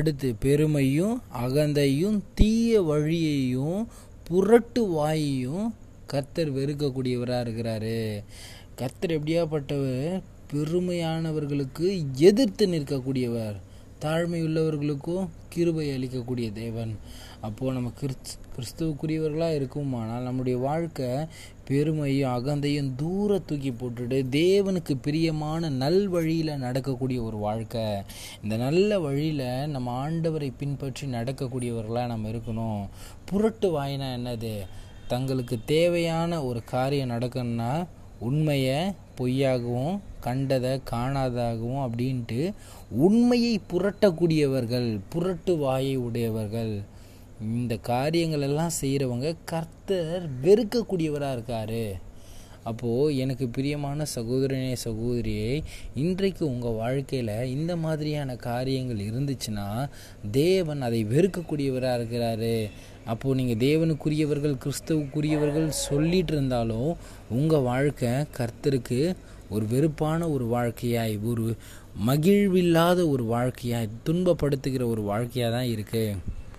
அடுத்து பெருமையும் அகந்தையும் தீய வழியையும் புரட்டு வாயையும் கர்த்தர் வெறுக்கக்கூடியவராக இருக்கிறாரு. கர்த்தர் எப்படியாப்பட்டவர்? பெருமையானவர்களுக்கு எதிர்த்து நிற்கக்கூடியவர், தாழ்மையுள்ளவர்களுக்கும் கிருபை அளிக்கக்கூடிய தேவன். அப்போது நம்ம கிறிஸ்துவுக்குரியவர்களாக இருக்குமானால் நம்முடைய வாழ்க்கை பெருமையும் அகந்தையும் தூர தூக்கி போட்டுட்டு தேவனுக்கு பிரியமான நல்வழியில் நடக்கக்கூடிய ஒரு வாழ்க்கை. இந்த நல்ல வழியில் நம்ம ஆண்டவரை பின்பற்றி நடக்கக்கூடியவர்களாக நம்ம இருக்கணும். புரட்டு வாயினா என்னது? தங்களுக்கு தேவையான ஒரு காரியம் நடக்கணும்னா உண்மையை பொய்யாகவும் கண்டதை காணாதாகவும் அப்படின்ட்டு உண்மையை புரட்டக்கூடியவர்கள், புரட்டு வாயை உடையவர்கள். இந்த காரியங்களெல்லாம் செய்கிறவங்க கர்த்தர் வெறுக்கக்கூடியவராக இருக்கார். அப்போது எனக்கு பிரியமான சகோதரனே சகோதரியே, இன்றைக்கு உங்கள் வாழ்க்கையில் இந்த மாதிரியான காரியங்கள் இருந்துச்சுன்னா தேவன் அதை வெறுக்கக்கூடியவராக இருக்கிறாரு. அப்போது நீங்கள் தேவனுக்குரியவர்கள் கிறிஸ்துவுக்குரியவர்கள் சொல்லிகிட்டு இருந்தாலும் உங்கள் வாழ்க்கை கர்த்தருக்கு ஒரு வெறுப்பான ஒரு வாழ்க்கையாய், ஒரு மகிழ்வில்லாத ஒரு வாழ்க்கையாய், துன்பப்படுத்துகிற ஒரு வாழ்க்கையாக தான் இருக்குது.